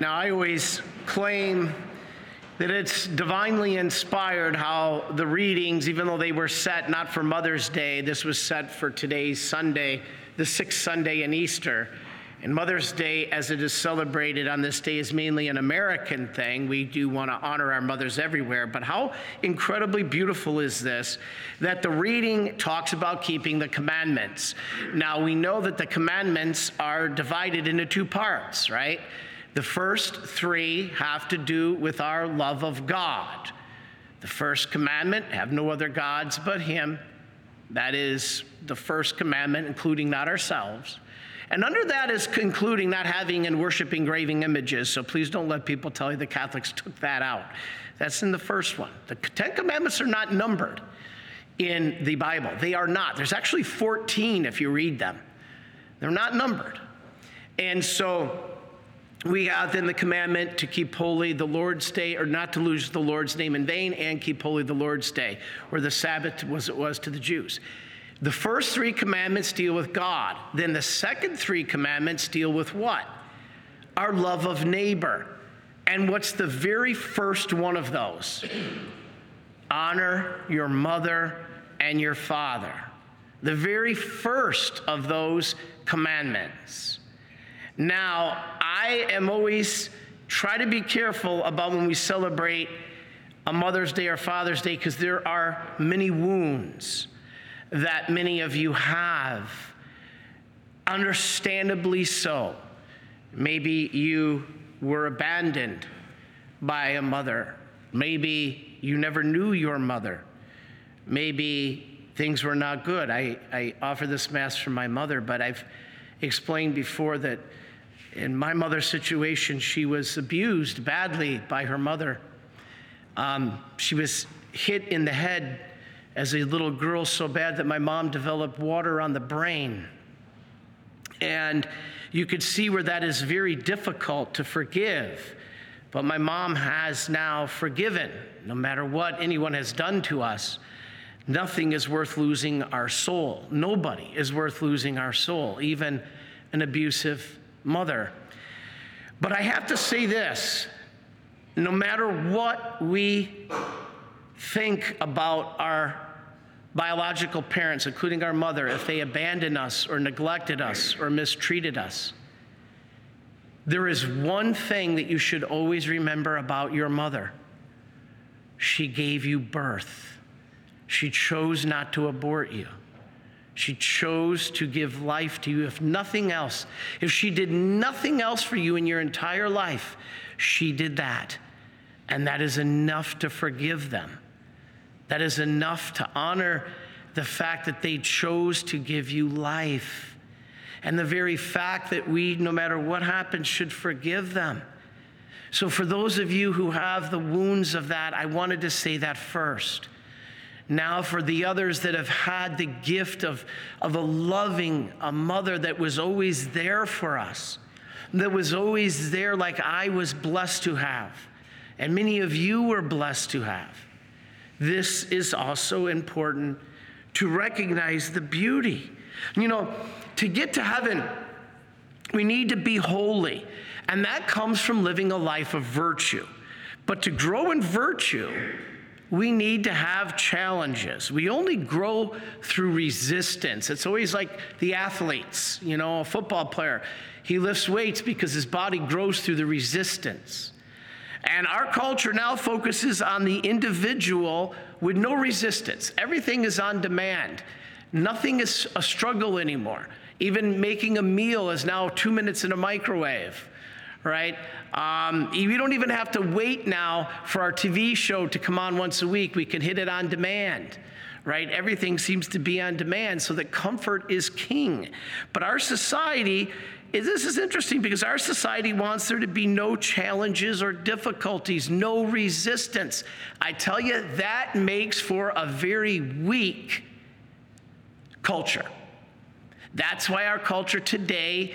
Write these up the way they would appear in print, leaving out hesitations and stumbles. Now, I always claim that it's divinely inspired how the readings, even though they were set not for Mother's Day, this was set for today's Sunday, the sixth Sunday in Easter. And Mother's Day, as it is celebrated on this day, is mainly an American thing. We do want to honor our mothers everywhere. But how incredibly beautiful is this, that the reading talks about keeping the commandments. Now, we know that the commandments are divided into two parts, right? The first three have to do with our love of God. The first commandment, have no other gods but him. That is the first commandment, including not ourselves. And under that is concluding not having and worshiping graven images. So please don't let people tell you the Catholics took that out. That's in the first one. The Ten Commandments are not numbered in the Bible. They are not. There's actually 14 if you read them. They're not numbered. And so we have then the commandment to keep holy the Lord's day, or not to lose the Lord's name in vain, and keep holy the Lord's day, or the Sabbath was it was to the Jews. The first three commandments deal with God. Then the second three commandments deal with what? Our love of neighbor. And what's the very first one of those? Honor your mother and your father. The very first of those commandments. Now, I am always try to be careful about when we celebrate a Mother's Day or Father's Day, because there are many wounds that many of you have, understandably so. Maybe you were abandoned by a mother. Maybe you never knew your mother. Maybe things were not good. I offer this Mass for my mother, but I've explained before that in my mother's situation, she was abused badly by her mother. She was hit in the head as a little girl so bad that my mom developed water on the brain. And you could see where that is very difficult to forgive. But my mom has now forgiven. No matter what anyone has done to us, nothing is worth losing our soul. Nobody is worth losing our soul, even an abusive mother. But I have to say this, no matter what we think about our biological parents, including our mother, if they abandoned us or neglected us or mistreated us, there is one thing that you should always remember about your mother. She gave you birth. She chose not to abort you. She chose to give life to you. If nothing else, if she did nothing else for you in your entire life, she did that. And that is enough to forgive them. That is enough to honor the fact that they chose to give you life. And the very fact that we, no matter what happens, should forgive them. So for those of you who have the wounds of that, I wanted to say that first. Now for the others that have had the gift of a loving, a mother that was always there for us, that was always there like I was blessed to have, and many of you were blessed to have, this is also important to recognize the beauty. You know, to get to heaven, we need to be holy, and that comes from living a life of virtue. But to grow in virtue, we need to have challenges. We only grow through resistance. It's always like the athletes, you know, a football player. He lifts weights because his body grows through the resistance. And our culture now focuses on the individual with no resistance. Everything is on demand. Nothing is a struggle anymore. Even making a meal is now 2 minutes in a microwave, right? You don't even have to wait now for our TV show to come on once a week. We can hit it on demand, right? Everything seems to be on demand, so that comfort is king. But our society, this is interesting because our society wants there to be no challenges or difficulties, no resistance. I tell you, that makes for a very weak culture. That's why our culture today,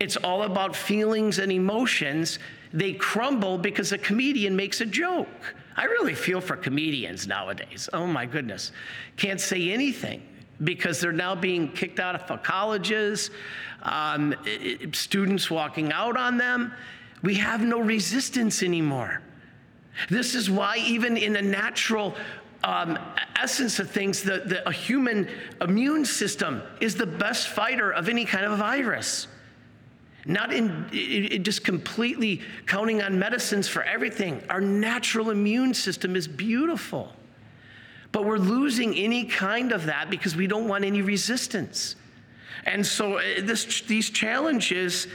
it's all about feelings and emotions. They crumble because a comedian makes a joke. I really feel for comedians nowadays. Oh my goodness. Can't say anything, because they're now being kicked out of colleges, students walking out on them. We have no resistance anymore. This is why even in a natural essence of things, a human immune system is the best fighter of any kind of virus. Not in just completely counting on medicines for everything. Our natural immune system is beautiful. But we're losing any kind of that because we don't want any resistance. And so these challenges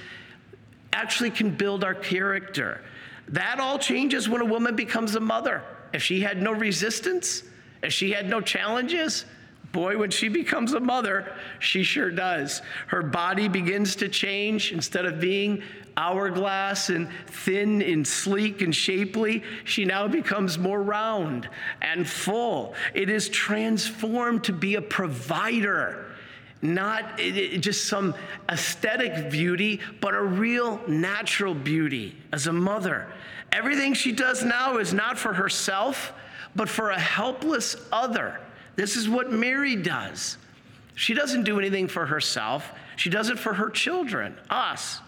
actually can build our character. That all changes when a woman becomes a mother. If she had no resistance, if she had no challenges, boy, when she becomes a mother, she sure does. Her body begins to change. Instead of being hourglass and thin and sleek and shapely, she now becomes more round and full. It is transformed to be a provider, not just some aesthetic beauty, but a real natural beauty as a mother. Everything she does now is not for herself, but for a helpless other. This is what Mary does. She doesn't do anything for herself. She does it for her children, us.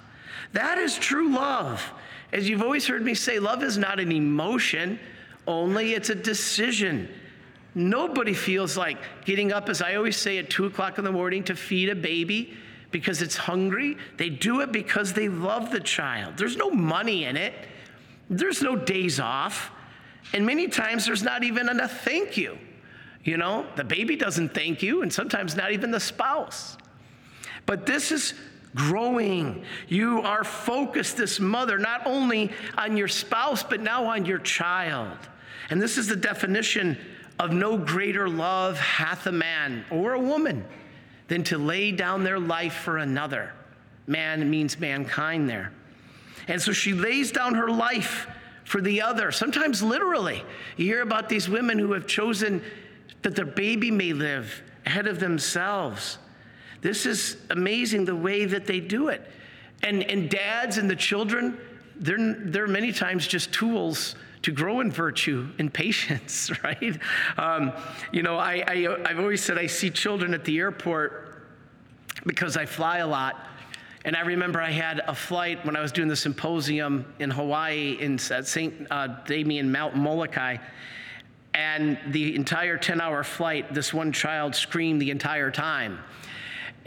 That is true love. As you've always heard me say, love is not an emotion, only it's a decision. Nobody feels like getting up, as I always say, at 2 o'clock in the morning to feed a baby because it's hungry. They do it because they love the child. There's no money in it. There's no days off. And many times there's not even a thank you. You know, the baby doesn't thank you, and sometimes not even the spouse. But this is growing. You are focused, this mother, not only on your spouse, but now on your child. And this is the definition of no greater love hath a man or a woman than to lay down their life for another. Man means mankind there. And so she lays down her life for the other, sometimes literally. You hear about these women who have chosen that their baby may live ahead of themselves. This is amazing the way that they do it. And dads and the children, they're many times just tools to grow in virtue and patience, right? I've always said I see children at the airport because I fly a lot. And I remember I had a flight when I was doing the symposium in Hawaii at St. Damien, Mount Molokai. And the entire 10-hour flight, this one child screamed the entire time.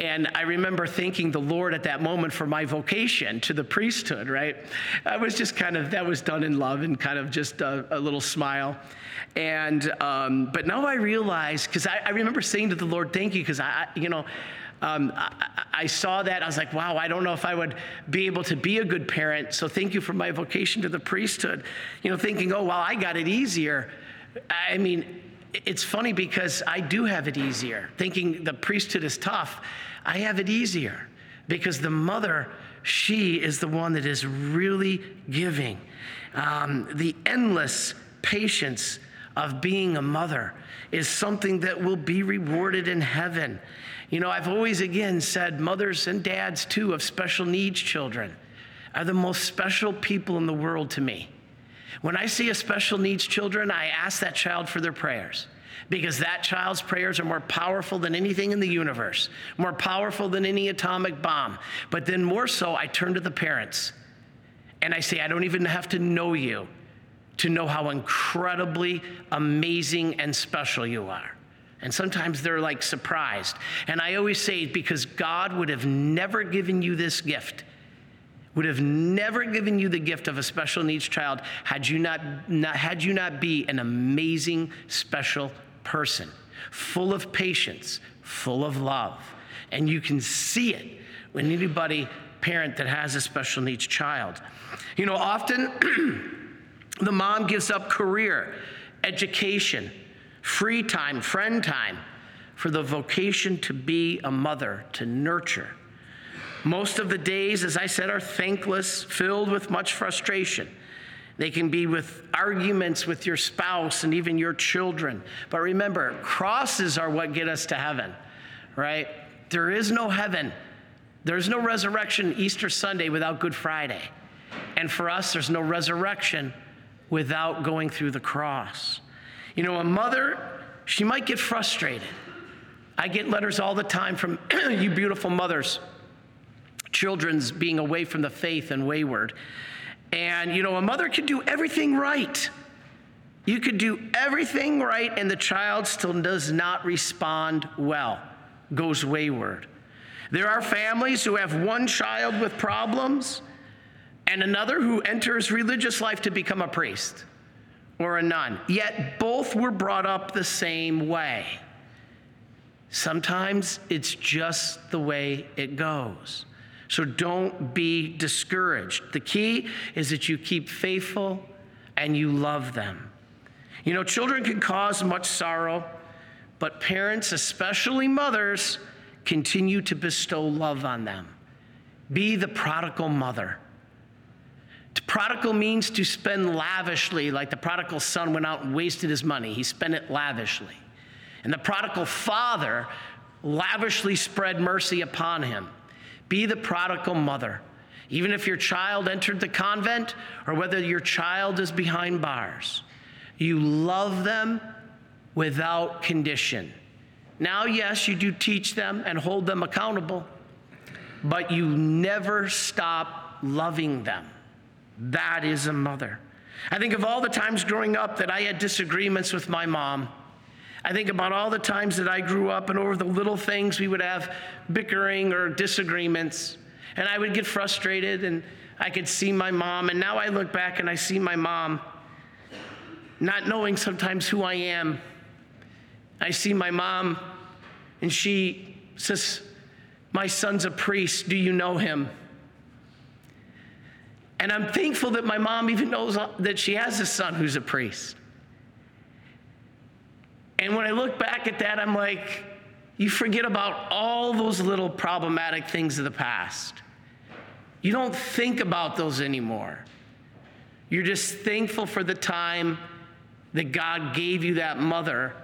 And I remember thanking the Lord at that moment for my vocation to the priesthood, right? I was just kind of, that was done in love and kind of just a little smile. And, but now I realize, because I remember saying to the Lord, thank you, because I saw that. I was like, wow, I don't know if I would be able to be a good parent. So thank you for my vocation to the priesthood. You know, thinking, oh, wow, I got it easier. I mean, it's funny because I do have it easier. Thinking the priesthood is tough, I have it easier because the mother, she is the one that is really giving. The endless patience of being a mother is something that will be rewarded in heaven. You know, I've always again said mothers and dads too of special needs children are the most special people in the world to me. When I see a special needs children, I ask that child for their prayers because that child's prayers are more powerful than anything in the universe, more powerful than any atomic bomb. But then more so, I turn to the parents and I say, I don't even have to know you to know how incredibly amazing and special you are. And sometimes they're like surprised. And I always say, because God would have never given you this gift, would have never given you the gift of a special needs child had you not be an amazing, special person, full of patience, full of love. And you can see it when anybody, parent that has a special needs child. You know, often, the mom gives up career, education, free time, friend time for the vocation to be a mother, to nurture. Most of the days, as I said, are thankless, filled with much frustration. They can be with arguments with your spouse and even your children. But remember, crosses are what get us to heaven, right? There is no heaven. There's no resurrection Easter Sunday without Good Friday. And for us, there's no resurrection without going through the cross. You know, a mother, she might get frustrated. I get letters all the time from you beautiful mothers, children's being away from the faith and wayward. And, you know, a mother could do everything right. You could do everything right, and the child still does not respond well, goes wayward. There are families who have one child with problems and another who enters religious life to become a priest or a nun, yet both were brought up the same way. Sometimes it's just the way it goes. So don't be discouraged. The key is that you keep faithful and you love them. You know, children can cause much sorrow, but parents, especially mothers, continue to bestow love on them. Be the prodigal mother. To prodigal means to spend lavishly, like the prodigal son went out and wasted his money. He spent it lavishly. And the prodigal father lavishly spread mercy upon him. Be the prodigal mother. Even if your child entered the convent or whether your child is behind bars, you love them without condition. Now, yes, you do teach them and hold them accountable, but you never stop loving them. That is a mother. I think of all the times growing up that I had disagreements with my mom. I think about all the times that I grew up and over the little things we would have bickering or disagreements, and I would get frustrated and I could see my mom. And now I look back and I see my mom, not knowing sometimes who I am. I see my mom and she says, "My son's a priest, do you know him?" And I'm thankful that my mom even knows that she has a son who's a priest. And when I look back at that, I'm like, you forget about all those little problematic things of the past. You don't think about those anymore. You're just thankful for the time that God gave you that mother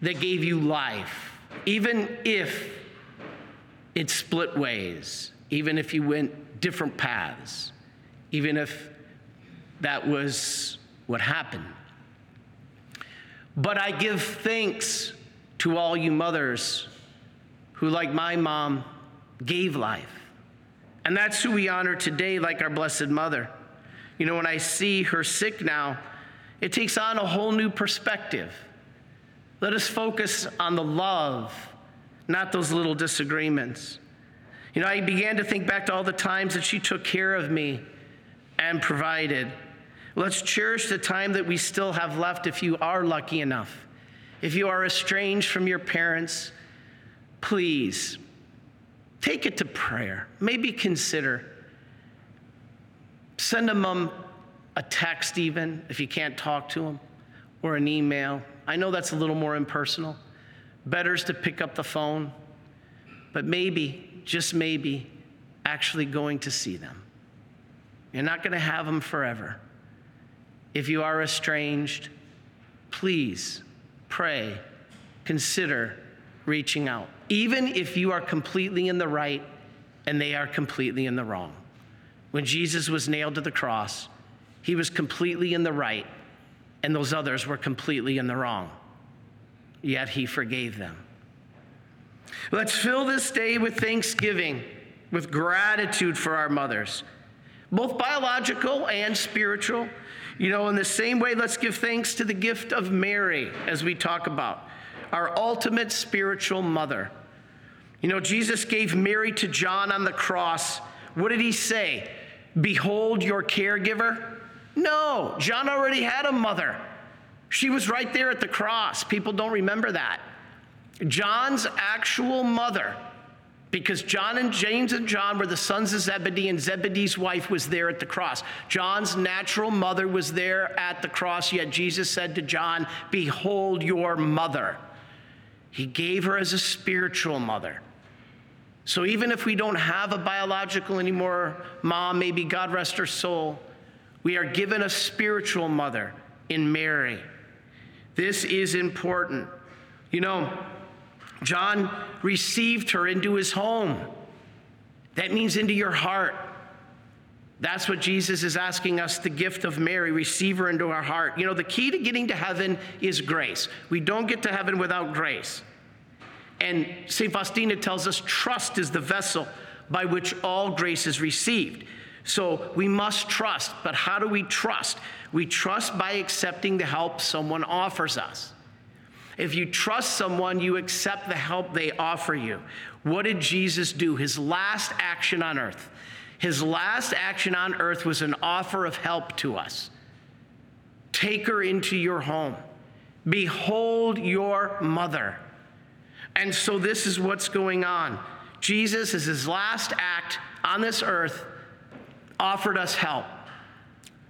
that gave you life, even if it split ways, even if you went different paths, even if that was what happened. But I give thanks to all you mothers who, like my mom, gave life. And that's who we honor today, like our Blessed Mother. You know, when I see her sick now, it takes on a whole new perspective. Let us focus on the love, not those little disagreements. You know, I began to think back to all the times that she took care of me and provided. Let's cherish the time that we still have left if you are lucky enough. If you are estranged from your parents, please take it to prayer. Maybe consider. Send them a text even if you can't talk to them, or an email. I know that's a little more impersonal. Better is to pick up the phone, but maybe, just maybe, actually going to see them. You're not going to have them forever. If you are estranged, please pray, consider reaching out, even if you are completely in the right and they are completely in the wrong. When Jesus was nailed to the cross, he was completely in the right and those others were completely in the wrong, yet he forgave them. Let's fill this day with thanksgiving, with gratitude for our mothers, both biological and spiritual. You know, in the same way, let's give thanks to the gift of Mary, as we talk about, our ultimate spiritual mother. You know, Jesus gave Mary to John on the cross. What did he say? Behold your caregiver? No, John already had a mother. She was right there at the cross. People don't remember that. John's actual mother, because John and James and John were the sons of Zebedee, and Zebedee's wife was there at the cross. John's natural mother was there at the cross, yet Jesus said to John, behold your mother. He gave her as a spiritual mother. So even if we don't have a biological anymore, mom, maybe God rest her soul, we are given a spiritual mother in Mary. This is important. You know, John received her into his home. That means into your heart. That's what Jesus is asking us, the gift of Mary, receive her into our heart. You know, the key to getting to heaven is grace. We don't get to heaven without grace. And St. Faustina tells us trust is the vessel by which all grace is received. So we must trust, but how do we trust? We trust by accepting the help someone offers us. If you trust someone, you accept the help they offer you. What did Jesus do? His last action on earth. His last action on earth was an offer of help to us. Take her into your home. Behold your mother. And so this is what's going on. Jesus, as his last act on this earth, offered us help.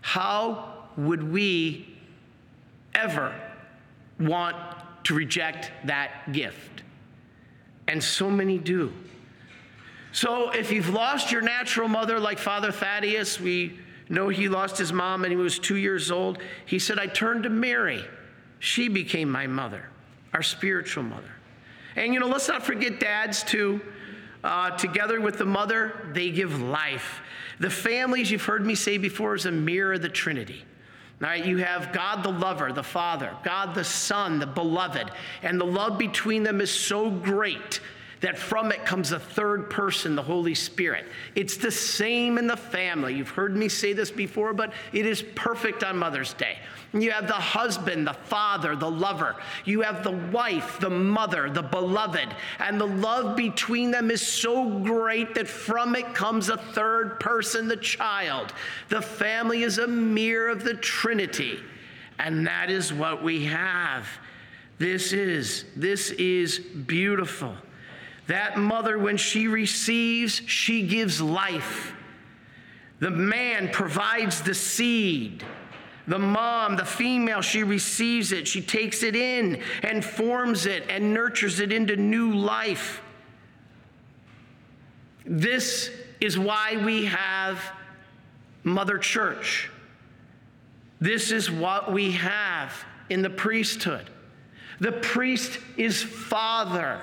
How would we ever want to reject that gift? And so many do. So if you've lost your natural mother, like Father Thaddeus, we know he lost his mom and he was 2 years old. He said, I turned to Mary. She became my mother, our spiritual mother. And, let's not forget dads, too. Together with the mother, they give life. The families, you've heard me say before, is a mirror of the Trinity. All right, you have God the lover, the Father, God the Son, the beloved, and the love between them is so great that from it comes a third person, the Holy Spirit. It's the same in the family. You've heard me say this before, but it is perfect on Mother's Day. You have the husband, the father, the lover. You have the wife, the mother, the beloved. And the love between them is so great that from it comes a third person, the child. The family is a mirror of the Trinity. And that is what we have. This is beautiful. That mother, when she receives, she gives life. The man provides the seed. The mom, the female, she receives it. She takes it in and forms it and nurtures it into new life. This is why we have Mother Church. This is what we have in the priesthood. The priest is father.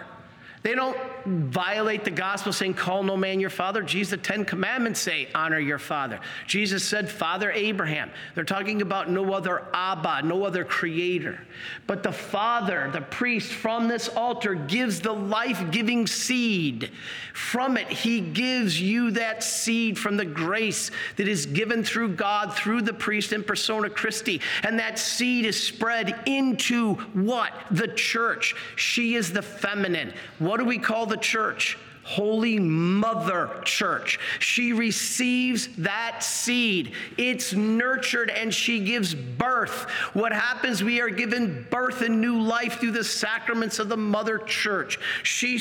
They don't violate the gospel saying, call no man your father. Jesus, the Ten Commandments say, honor your father. Jesus said, Father Abraham. They're talking about no other Abba, no other creator. But the father, the priest from this altar gives the life-giving seed. From it, he gives you that seed from the grace that is given through God, through the priest in Persona Christi. And that seed is spread into what? The church. She is the feminine. What do we call the church? Holy Mother Church. She receives that seed. It's nurtured and she gives birth. What happens? We are given birth and new life through the sacraments of the Mother Church. She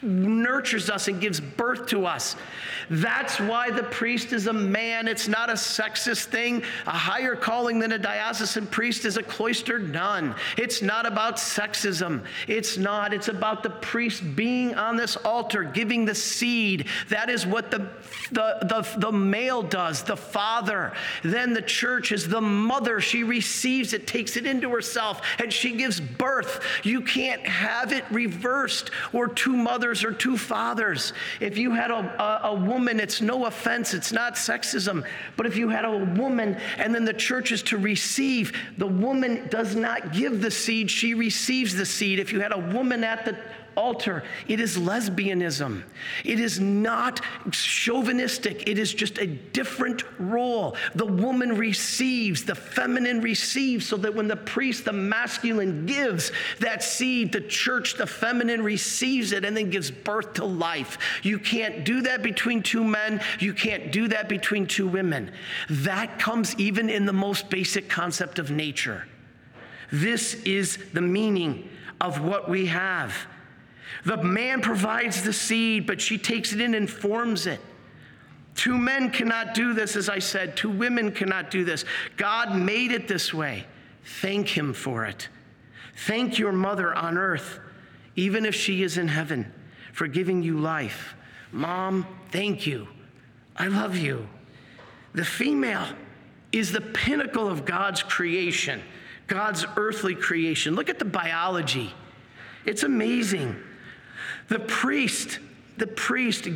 nurtures us and gives birth to us. That's why the priest is a man. It's not a sexist thing. A higher calling than a diocesan priest is a cloistered nun. It's not about sexism. It's not. It's about the priest being on this altar, giving the seed. That is what the male does, the father. Then the church is the mother. She receives it, takes it into herself, and she gives birth. You can't have it reversed, or two mothers or two fathers. If you had a woman, it's no offense, it's not sexism, but if you had a woman and then the church is to receive, the woman does not give the seed, she receives the seed. If you had a woman at the altar, it is lesbianism. It is not chauvinistic. It is just a different role. The woman receives, the feminine receives, so that when the priest, the masculine, gives that seed, the church, the feminine, receives it and then gives birth to life. You can't do that between two men. You can't do that between two women. That comes even in the most basic concept of nature. This is the meaning of what we have. The man provides the seed, but she takes it in and forms it. Two men cannot do this, as I said. Two women cannot do this. God made it this way. Thank him for it. Thank your mother on earth, even if she is in heaven, for giving you life. Mom, thank you. I love you. The female is the pinnacle of God's creation, God's earthly creation. Look at the biology. It's amazing. The priest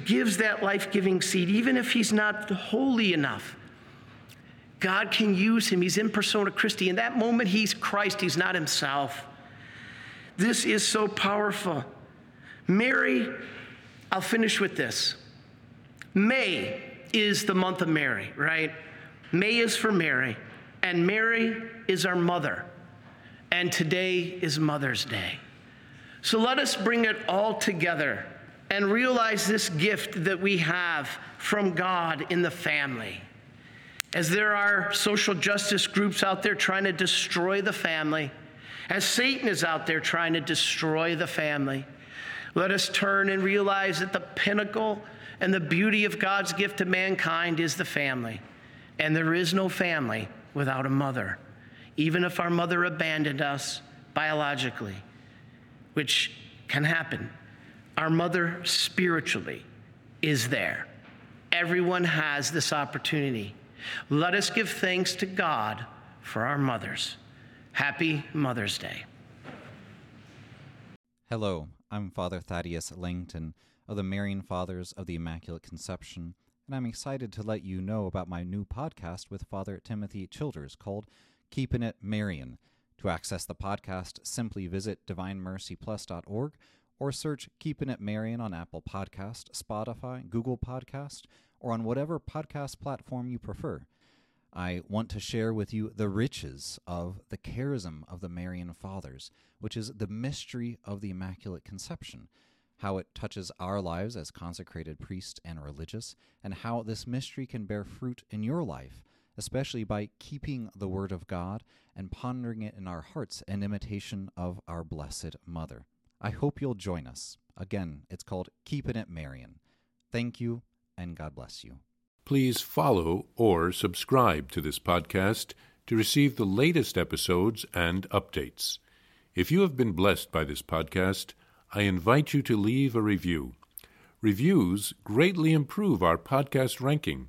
gives that life-giving seed, even if he's not holy enough. God can use him. He's in Persona Christi. In that moment, he's Christ. He's not himself. This is so powerful. Mary, I'll finish with this, may is the month of Mary, right? May is for Mary, and Mary is our mother, and today is Mother's Day. So let us bring it all together and realize this gift that we have from God in the family. As there are social justice groups out there trying to destroy the family, as Satan is out there trying to destroy the family, let us turn and realize that the pinnacle and the beauty of God's gift to mankind is the family. And there is no family without a mother, even if our mother abandoned us biologically, which can happen. Our mother spiritually is there. Everyone has this opportunity. Let us give thanks to God for our mothers. Happy Mother's Day. Hello, I'm Father Thaddeus Langton of the Marian Fathers of the Immaculate Conception, and I'm excited to let you know about my new podcast with Father Timothy Childers called Keeping It Marian. To access the podcast, simply visit DivineMercyPlus.org or search Keeping It Marian on Apple Podcast, Spotify, Google Podcast, or on whatever podcast platform you prefer. I want to share with you the riches of the charism of the Marian Fathers, which is the mystery of the Immaculate Conception, how it touches our lives as consecrated priests and religious, and how this mystery can bear fruit in your life, especially by keeping the Word of God and pondering it in our hearts in imitation of our Blessed Mother. I hope you'll join us. Again, it's called Keeping It Marian. Thank you, and God bless you. Please follow or subscribe to this podcast to receive the latest episodes and updates. If you have been blessed by this podcast, I invite you to leave a review. Reviews greatly improve our podcast ranking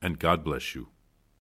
and God bless you.